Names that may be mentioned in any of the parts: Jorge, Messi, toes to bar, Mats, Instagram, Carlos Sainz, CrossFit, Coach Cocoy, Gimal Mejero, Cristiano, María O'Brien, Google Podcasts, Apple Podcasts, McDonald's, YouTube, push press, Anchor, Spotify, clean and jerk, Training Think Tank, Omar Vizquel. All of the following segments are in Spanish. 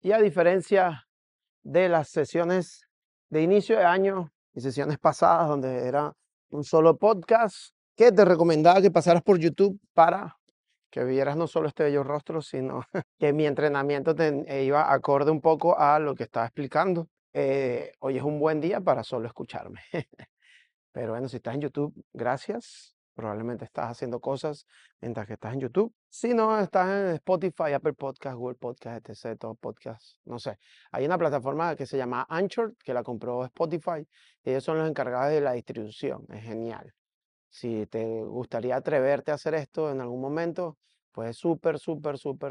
Y a diferencia de las sesiones de inicio de año y sesiones pasadas, donde era un solo podcast, que te recomendaba que pasaras por YouTube para que vieras no solo este bello rostro, sino que mi entrenamiento te iba acorde un poco a lo que estaba explicando. Hoy es un buen día para solo escucharme. Pero bueno, si estás en YouTube, gracias. Probablemente estás haciendo cosas mientras que estás en YouTube. Si no, estás en Spotify, Apple Podcasts, Google Podcasts, etc. Todos podcasts, no sé. Hay una plataforma que se llama Anchor, que la compró Spotify. Ellos son los encargados de la distribución. Es genial. Si te gustaría atreverte a hacer esto en algún momento, pues es súper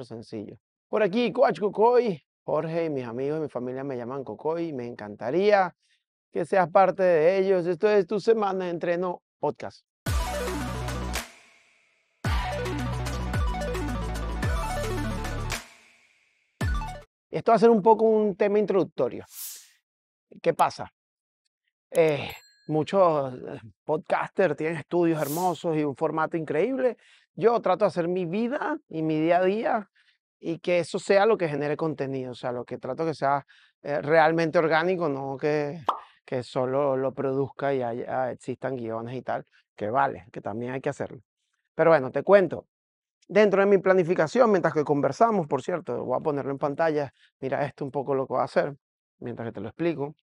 sencillo. Por aquí, Coach Cocoy, Jorge y mis amigos y mi familia me llaman Cocoy. Me encantaría que seas parte de ellos. Esto es Tu Semana de Entreno Podcast. Esto va a ser un poco un tema introductorio. ¿Qué pasa? Muchos podcasters tienen estudios hermosos y un formato increíble. Yo trato de hacer mi vida y mi día a día y que eso sea lo que genere contenido. O sea, lo que trato que sea realmente orgánico, no que solo lo produzca y existan guiones y tal, que vale, que también hay que hacerlo. Pero bueno, te cuento. Dentro de mi planificación, mientras que conversamos, por cierto, voy a ponerlo en pantalla. Mira esto un poco lo que voy a hacer, mientras que te lo explico.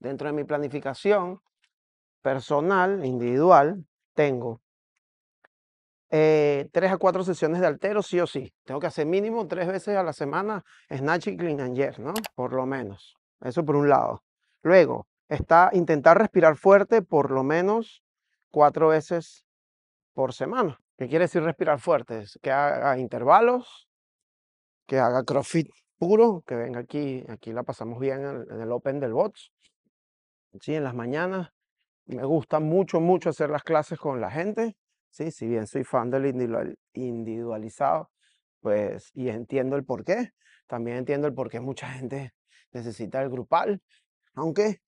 Dentro de mi planificación personal, individual, tengo 3 a 4 sesiones de altero, sí o sí. Tengo que hacer mínimo 3 veces a la semana snatch y clean and jerk, ¿no? Por lo menos. Eso por un lado. Luego está intentar respirar fuerte por lo menos 4 veces por semana. ¿Qué quiere decir respirar fuerte? Es que haga intervalos, que haga CrossFit puro, que venga aquí la pasamos bien en el Open del Bots, ¿sí? En las mañanas. Me gusta mucho hacer las clases con la gente, ¿sí? Si bien soy fan del individualizado, pues, y entiendo el porqué, también entiendo el porqué mucha gente necesita el grupal, aunque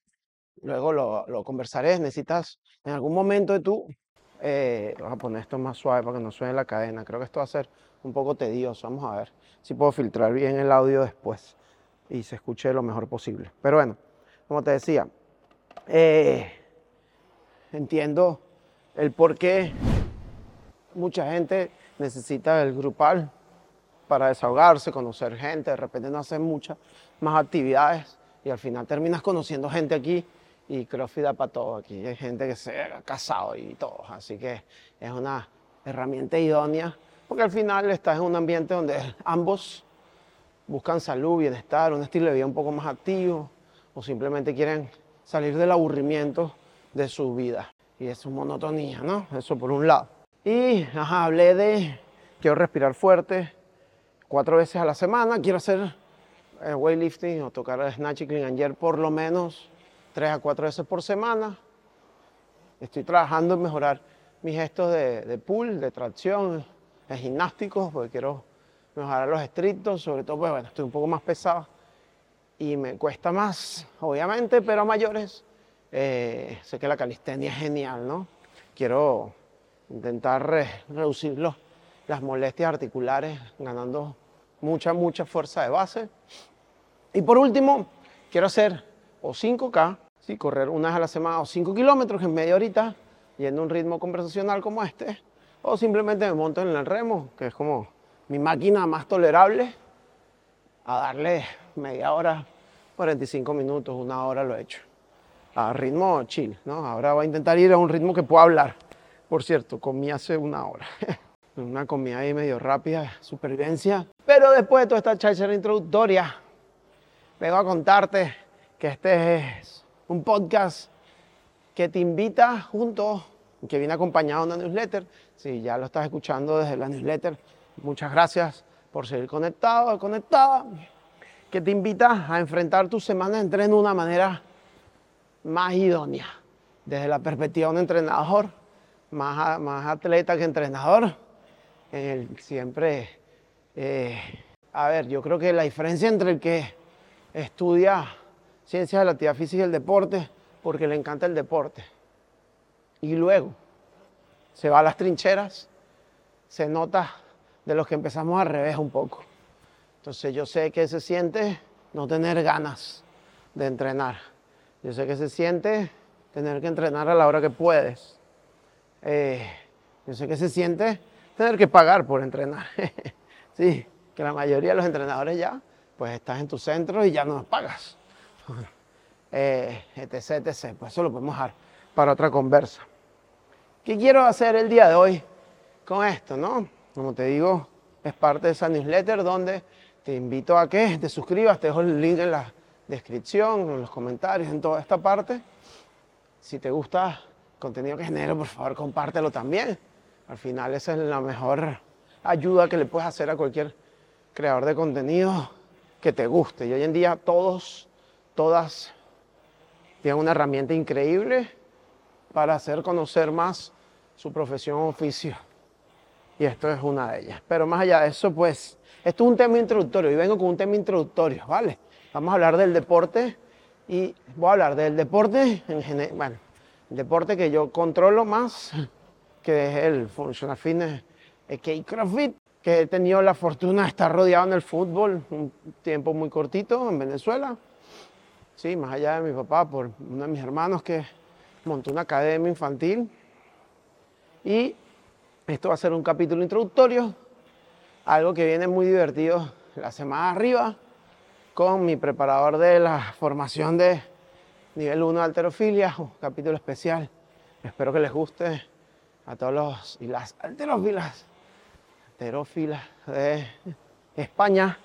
luego lo conversaré. Necesitas en algún momento de tu... Vamos a poner esto más suave para que no suene la cadena. Creo que esto va a ser un poco tedioso. Vamos a ver si puedo filtrar bien el audio después y se escuche lo mejor posible. Pero bueno, como te decía, entiendo el por qué mucha gente necesita el grupal para desahogarse, conocer gente. De repente no hacen muchas más actividades y al final terminas conociendo gente aquí. Y CrossFit da para todo aquí. Hay gente que se ha casado y todo. Así que es una herramienta idónea. Porque al final estás en un ambiente donde ambos buscan salud, bienestar, un estilo de vida un poco más activo. O simplemente quieren salir del aburrimiento de su vida. Y de su monotonía, ¿no? Eso por un lado. Y hablé de... Quiero respirar fuerte 4 veces a la semana. Quiero hacer weightlifting o tocar el snatch y clean and jerk por lo menos 3 a 4 veces por semana. Estoy trabajando en mejorar mis gestos de pull, de tracción, de gimnásticos, porque quiero mejorar los estrictos, sobre todo, pues bueno, estoy un poco más pesado y me cuesta más, obviamente, pero a mayores. Sé que la calistenia es genial, ¿no? Quiero intentar reducir las molestias articulares, ganando mucha fuerza de base. Y por último, quiero hacer o 5K, ¿sí? Correr una vez a la semana o 5 kilómetros en media horita, yendo a un ritmo conversacional como este, o simplemente me monto en el remo, que es como mi máquina más tolerable, a darle media hora, 45 minutos, 1 hora lo he hecho, a ritmo chill, ¿no? Ahora voy a intentar ir a un ritmo que pueda hablar. Por cierto, comí hace 1 hora, una comida ahí medio rápida, supervivencia. Pero después de toda esta cháchara introductoria, vengo a contarte que este es un podcast que te invita junto, que viene acompañado de una newsletter. Si ya lo estás escuchando desde la newsletter, muchas gracias por seguir conectado, conectada, que te invita a enfrentar tu semana de entreno de una manera más idónea, desde la perspectiva de un entrenador, más atleta que entrenador. Yo creo que la diferencia entre el que estudia Ciencias de la Actividad Física y el Deporte, porque le encanta el deporte. Y luego se va a las trincheras, se nota de los que empezamos al revés un poco. Entonces yo sé que se siente no tener ganas de entrenar. Yo sé que se siente tener que entrenar a la hora que puedes. Yo sé que se siente tener que pagar por entrenar. Sí, que la mayoría de los entrenadores ya, pues estás en tu centro y ya no nos pagas. Etc, etc. Pues eso lo podemos dejar para otra conversa. ¿Qué quiero hacer el día de hoy con esto, no? Como te digo, es parte de esa newsletter donde te invito a que te suscribas. Te dejo el link en la descripción, en los comentarios, en toda esta parte. Si te gusta el contenido que genero, por favor, compártelo también. Al final esa es la mejor ayuda que le puedes hacer a cualquier creador de contenido que te guste. Y hoy en día todos, todas tienen una herramienta increíble para hacer conocer más su profesión o oficio. Y esto es una de ellas. Pero más allá de eso, pues, esto es un tema introductorio. Yo vengo con un tema introductorio, ¿vale? Vamos a hablar del deporte y voy a hablar del deporte en general. Bueno, el deporte que yo controlo más, que es el Functional Fitness, que CrossFit, que he tenido la fortuna de estar rodeado en el fútbol un tiempo muy cortito en Venezuela. Sí, más allá de mi papá, por uno de mis hermanos que montó una academia infantil. Y esto va a ser un capítulo introductorio, algo que viene muy divertido la semana arriba con mi preparador de la formación de nivel 1 de halterofilia, un capítulo especial. Espero que les guste a todos los y las halterófilas de España,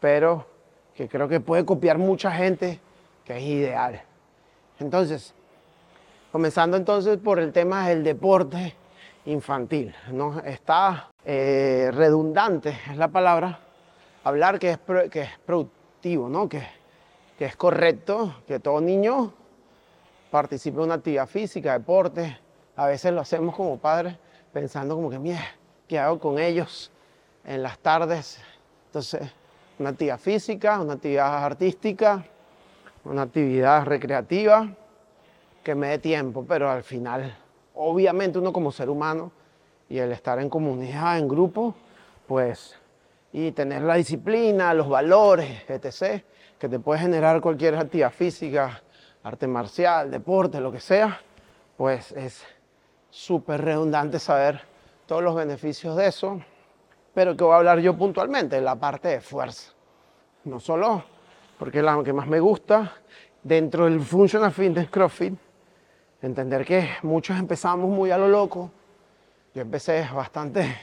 pero que creo que puede copiar mucha gente, que es ideal. Entonces, comenzando entonces por el tema del deporte infantil, ¿no? Está redundante, es la palabra, hablar que es productivo, ¿no? que es correcto, que todo niño participe en una actividad física, deporte. A veces lo hacemos como padres pensando como que, mira, ¿qué hago con ellos en las tardes? Entonces, una actividad física, una actividad artística, una actividad recreativa, que me dé tiempo, pero al final, obviamente uno como ser humano y el estar en comunidad, en grupo, pues, y tener la disciplina, los valores, etc., que te puede generar cualquier actividad física, arte marcial, deporte, lo que sea, pues es súper redundante saber todos los beneficios de eso, pero que voy a hablar yo puntualmente, la parte de fuerza. No solo porque es la que más me gusta dentro del Functional Fitness CrossFit, entender que muchos empezamos muy a lo loco. Yo empecé bastante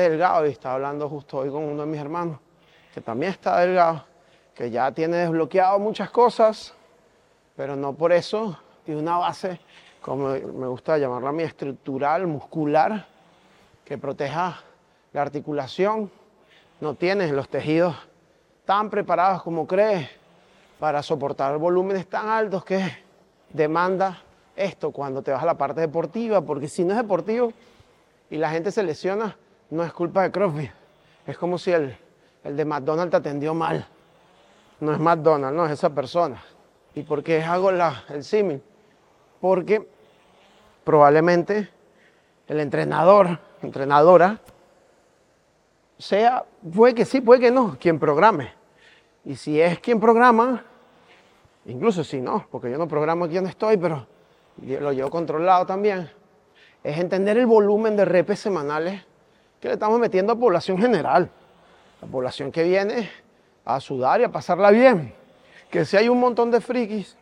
delgado y estaba hablando justo hoy con uno de mis hermanos, que también está delgado, que ya tiene desbloqueado muchas cosas, pero no por eso tiene una base, como me gusta llamarla a mí, estructural, muscular, que proteja la articulación. No tienes los tejidos tan preparados como crees para soportar volúmenes tan altos que demanda esto cuando te vas a la parte deportiva, porque si no es deportivo y la gente se lesiona, no es culpa de CrossFit. Es como si el de McDonald's te atendió mal. No es McDonald's, no, es esa persona. ¿Y por qué hago el símil? Porque probablemente el entrenador, entrenadora, sea, puede que sí, puede que no, quien programe. Y si es quien programa, incluso si no, porque yo no programo aquí donde estoy, pero lo llevo controlado también, es entender el volumen de reps semanales que le estamos metiendo a población general, la población que viene a sudar y a pasarla bien. Que si hay un montón de frikis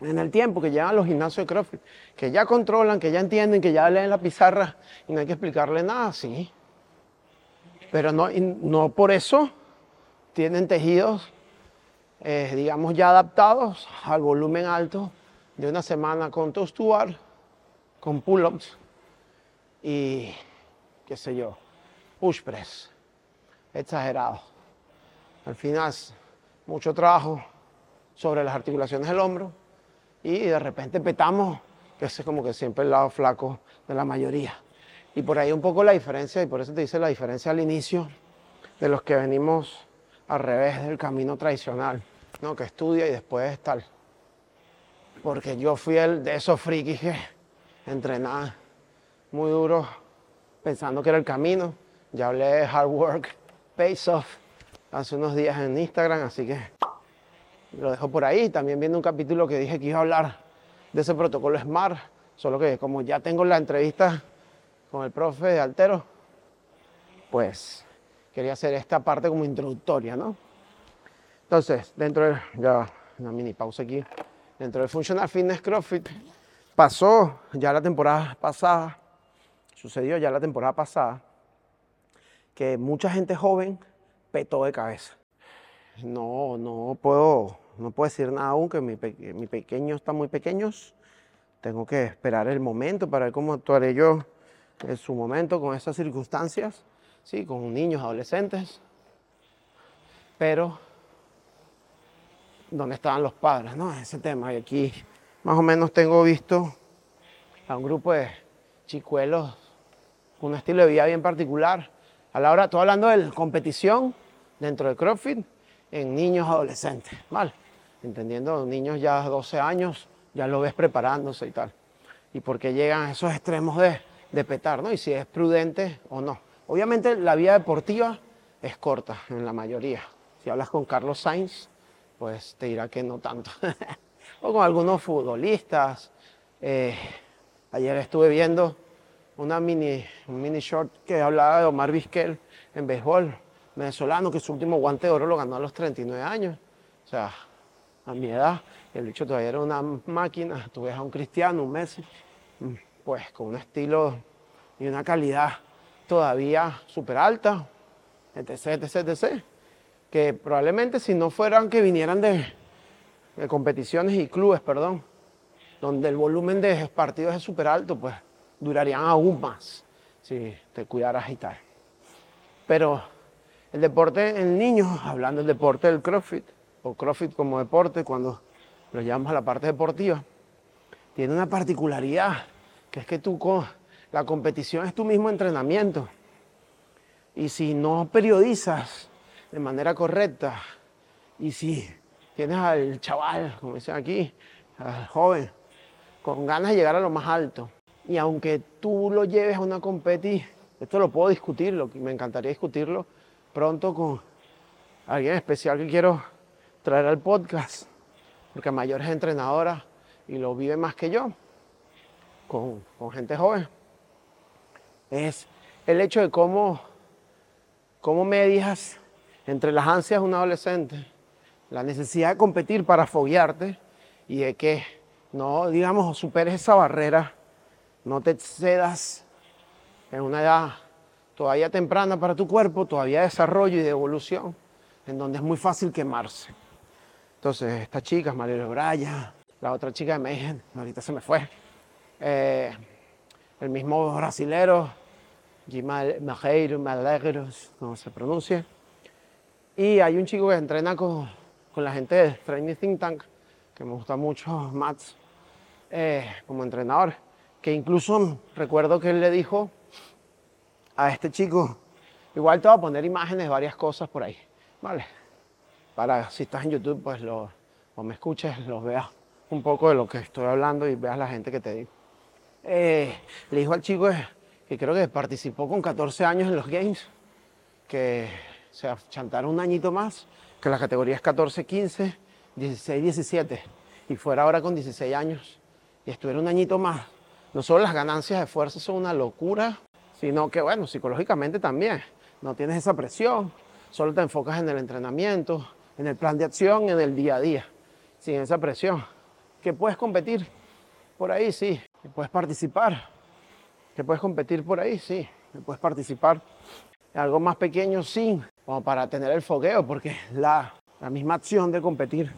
en el tiempo que llevan los gimnasios de CrossFit, que ya controlan, que ya entienden, que ya leen la pizarra y no hay que explicarle nada, sí. Pero no por eso tienen tejidos, digamos, ya adaptados al volumen alto de una semana con toes to bar, con pull-ups y, qué sé yo, push press, exagerado. Al final, mucho trabajo sobre las articulaciones del hombro y de repente petamos, que ese es como que siempre el lado flaco de la mayoría. Y por ahí un poco la diferencia, y por eso te hice la diferencia al inicio de los que venimos al revés del camino tradicional, ¿no? Que estudia y después es tal. Porque yo fui el de esos frikis que entrenaba muy duro, pensando que era el camino. Ya hablé de hard work, pays off, hace unos días en Instagram, así que lo dejo por ahí. También viendo un capítulo que dije que iba a hablar de ese protocolo SMART, solo que como ya tengo la entrevista con el profe de Altero, pues quería hacer esta parte como introductoria, ¿no? Entonces, dentro del, ya una mini pausa aquí, dentro del Functional Fitness CrossFit pasó ya la temporada pasada, sucedió ya la temporada pasada, que mucha gente joven petó de cabeza. No puedo decir nada aún, que mis pequeños están muy pequeños. Tengo que esperar el momento para ver cómo actuaré yo en su momento con esas circunstancias, sí, con niños, adolescentes. Pero, ¿dónde estaban los padres, no? Ese tema. Y aquí, más o menos, tengo visto a un grupo de chicuelos con un estilo de vida bien particular. A la hora, estoy hablando de competición dentro del CrossFit en niños adolescentes, ¿vale? Entendiendo, niños ya 12 años, ya lo ves preparándose y tal. Y por qué llegan a esos extremos de petar, ¿no? Y si es prudente o no. Obviamente la vida deportiva es corta en la mayoría. Si hablas con Carlos Sainz, pues te dirá que no tanto. O con algunos futbolistas. Ayer estuve viendo un mini short que hablaba de Omar Vizquel en béisbol venezolano, que su último guante de oro lo ganó a los 39 años. O sea, a mi edad, el bicho todavía era una máquina. Tú ves a un Cristiano, un Messi, pues con un estilo y una calidad todavía súper alta, etc. Que probablemente si no fueran que vinieran de competiciones y clubes, perdón, donde el volumen de partidos es súper alto, pues durarían aún más si te cuidaras y tal. Pero el deporte en niños, hablando del deporte del CrossFit, o CrossFit como deporte, cuando lo llamamos a la parte deportiva, tiene una particularidad, que es que la competición es tu mismo entrenamiento. Y si no periodizas de manera correcta, y si tienes al chaval, como dicen aquí, al joven, con ganas de llegar a lo más alto, y aunque tú lo lleves a una competi, esto lo puedo discutir, me encantaría discutirlo pronto con alguien especial que quiero traer al podcast, porque Mayor es entrenadora y lo vive más que yo, con gente joven. Es el hecho de cómo medias entre las ansias de un adolescente, la necesidad de competir para foguearte y de que no, digamos, superes esa barrera. No te excedas en una edad todavía temprana para tu cuerpo, todavía de desarrollo y de evolución, en donde es muy fácil quemarse. Entonces, estas chicas, María O'Brien, la otra chica de México, ahorita se me fue, el mismo brasilero, Gimal Mejero, como se pronuncia, y hay un chico que entrena con la gente de Training Think Tank, que me gusta mucho, Mats, como entrenador, que incluso recuerdo que él le dijo a este chico, igual te voy a poner imágenes de varias cosas por ahí, ¿vale? Para si estás en YouTube, pues o me escuches, los veas un poco de lo que estoy hablando y veas la gente que te digo. Le dijo al chico que creo que participó con 14 años en los Games, que se achantaron un añito más, que las categorías 14, 15, 16, 17, y fuera ahora con 16 años, y estuvieron un añito más. No solo las ganancias de fuerza son una locura, sino que, bueno, psicológicamente también. No tienes esa presión, solo te enfocas en el entrenamiento, en el plan de acción, en el día a día, sin esa presión. Que puedes competir por ahí, sí. Que puedes participar. Que puedes competir por ahí, sí. Que puedes participar en algo más pequeño, sí. Como para tener el fogueo, porque la misma acción de competir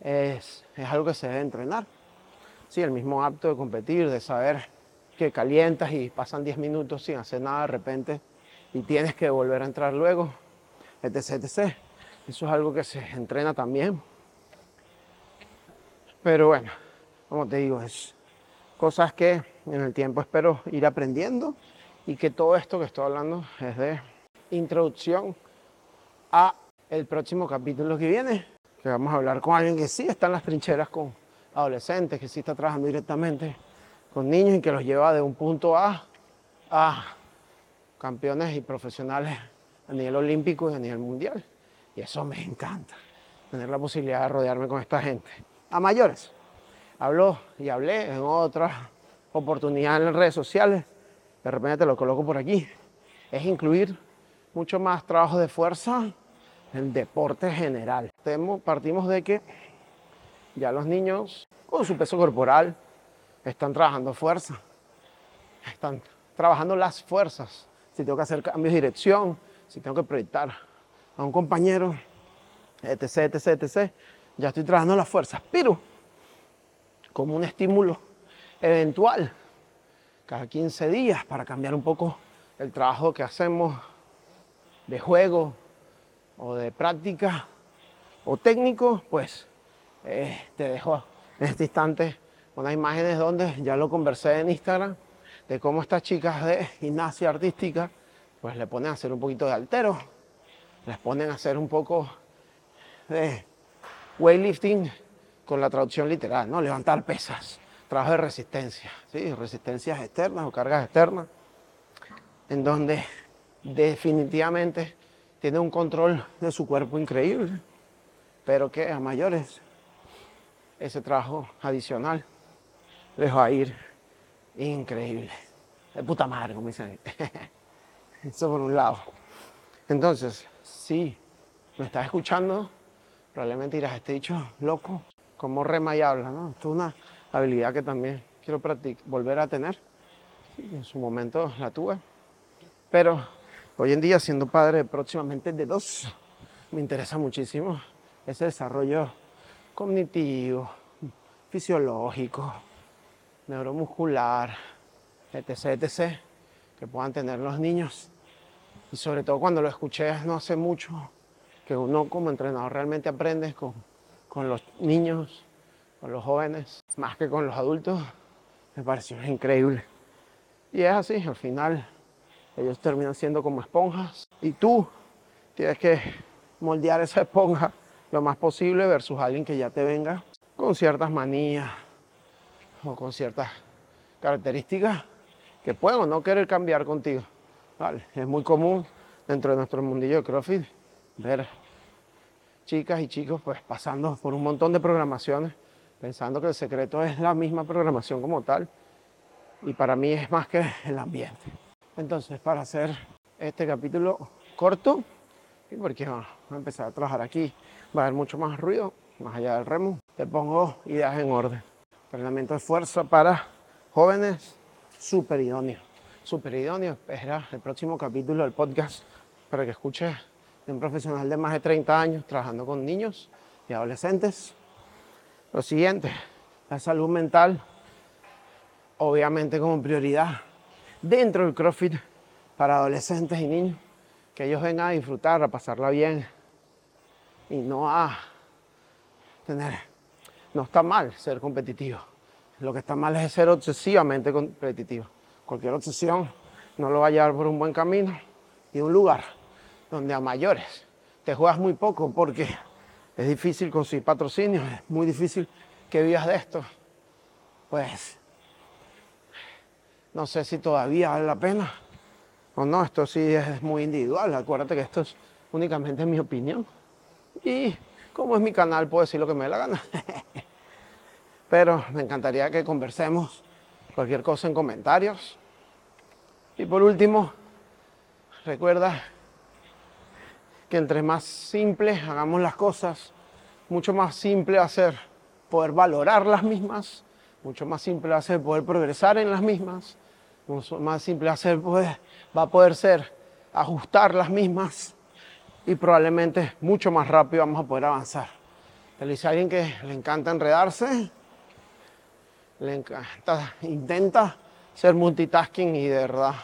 es algo que se debe entrenar. Sí, el mismo acto de competir, de saber que calientas y pasan 10 minutos sin hacer nada de repente y tienes que volver a entrar luego, etc. Eso es algo que se entrena también. Pero bueno, como te digo, es cosas que en el tiempo espero ir aprendiendo y que todo esto que estoy hablando es de introducción a el próximo capítulo que viene, que vamos a hablar con alguien que sí está en las trincheras con adolescentes, que sí está trabajando directamente con niños y que los lleva de un punto A campeones y profesionales a nivel olímpico y a nivel mundial. Y eso me encanta, tener la posibilidad de rodearme con esta gente. A mayores, hablé en otra oportunidad en las redes sociales, de repente te lo coloco por aquí, es incluir mucho más trabajo de fuerza en deporte general. Partimos de que ya los niños con su peso corporal están trabajando fuerza, están trabajando las fuerzas. Si tengo que hacer cambios de dirección, si tengo que proyectar a un compañero, etc. Ya estoy trabajando las fuerzas, pero como un estímulo eventual cada 15 días para cambiar un poco el trabajo que hacemos de juego o de práctica o técnico, pues te dejo en este instante unas imágenes donde ya lo conversé en Instagram de cómo estas chicas de gimnasia artística pues le ponen a hacer un poquito de halteros, les ponen a hacer un poco de weightlifting con la traducción literal, ¿no? Levantar pesas, trabajo de resistencia, ¿sí? Resistencias externas o cargas externas, en donde definitivamente tiene un control de su cuerpo increíble, pero que a mayores ese trabajo adicional les va a ir increíble. De puta madre, como dicen. Eso por un lado. Entonces, si me estás escuchando, probablemente dirás, este dicho loco, como rema y habla, ¿no? Esto es una habilidad que también quiero volver a tener. En su momento la tuve, pero hoy en día, siendo padre próximamente de 2, me interesa muchísimo ese desarrollo cognitivo, fisiológico, neuromuscular, etc., que puedan tener los niños. Y sobre todo cuando lo escuché no hace mucho, que uno como entrenador realmente aprende con los niños, con los jóvenes, más que con los adultos, me pareció increíble. Y es así, al final ellos terminan siendo como esponjas y tú tienes que moldear esa esponja lo más posible versus alguien que ya te venga con ciertas manías o con ciertas características que pueden o no querer cambiar contigo. Vale, es muy común dentro de nuestro mundillo de CrossFit ver chicas y chicos pues pasando por un montón de programaciones pensando que el secreto es la misma programación como tal, y para mí es más que el ambiente. Entonces, para hacer este capítulo corto, porque vamos a empezar a trabajar aquí, va a haber mucho más ruido, más allá del remo, te pongo ideas en orden. Entrenamiento de fuerza para jóvenes, súper idóneo. Súper idóneo, espera el próximo capítulo del podcast para que escuches de un profesional de más de 30 años trabajando con niños y adolescentes. Lo siguiente, la salud mental, obviamente como prioridad dentro del CrossFit para adolescentes y niños, que ellos vengan a disfrutar, a pasarla bien y no a tener. No está mal ser competitivo, lo que está mal es ser obsesivamente competitivo. Cualquier obsesión no lo va a llevar por un buen camino y un lugar donde a mayores te juegas muy poco porque es difícil conseguir patrocinios, es muy difícil que vivas de esto, pues no sé si todavía vale la pena o no. Esto sí es muy individual, acuérdate que esto es únicamente mi opinión y como es mi canal puedo decir lo que me dé la gana. Pero me encantaría que conversemos cualquier cosa en comentarios. Y por último, recuerda que entre más simples hagamos las cosas, mucho más simple va a ser poder valorar las mismas, mucho más simple va a ser poder progresar en las mismas, mucho más simple va a poder ser ajustar las mismas y probablemente mucho más rápido vamos a poder avanzar. Te lo dice alguien que le encanta enredarse, le encanta, intenta ser multitasking y de verdad,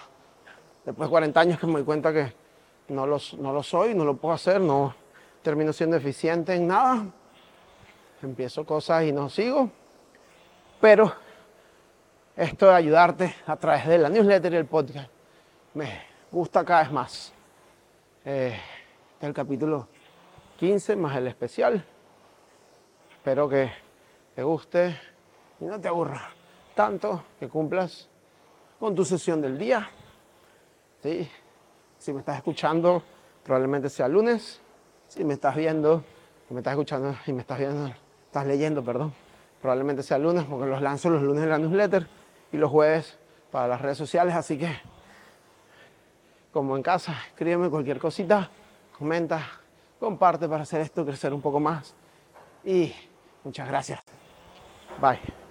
después de 40 años que me doy cuenta que no lo soy, no lo puedo hacer, no termino siendo eficiente en nada, empiezo cosas y no sigo, pero esto de ayudarte a través de la newsletter y el podcast me gusta cada vez más. Este es el capítulo 15 más el especial, espero que te guste y no te aburras tanto, que cumplas con tu sesión del día, ¿sí? Si me estás escuchando, probablemente sea lunes. Si me estás viendo, me estás escuchando y me estás viendo, estás leyendo, perdón, probablemente sea lunes, porque los lanzo los lunes en la newsletter y los jueves para las redes sociales, así que como en casa, escríbeme cualquier cosita, comenta, comparte para hacer esto crecer un poco más y muchas gracias. Bye.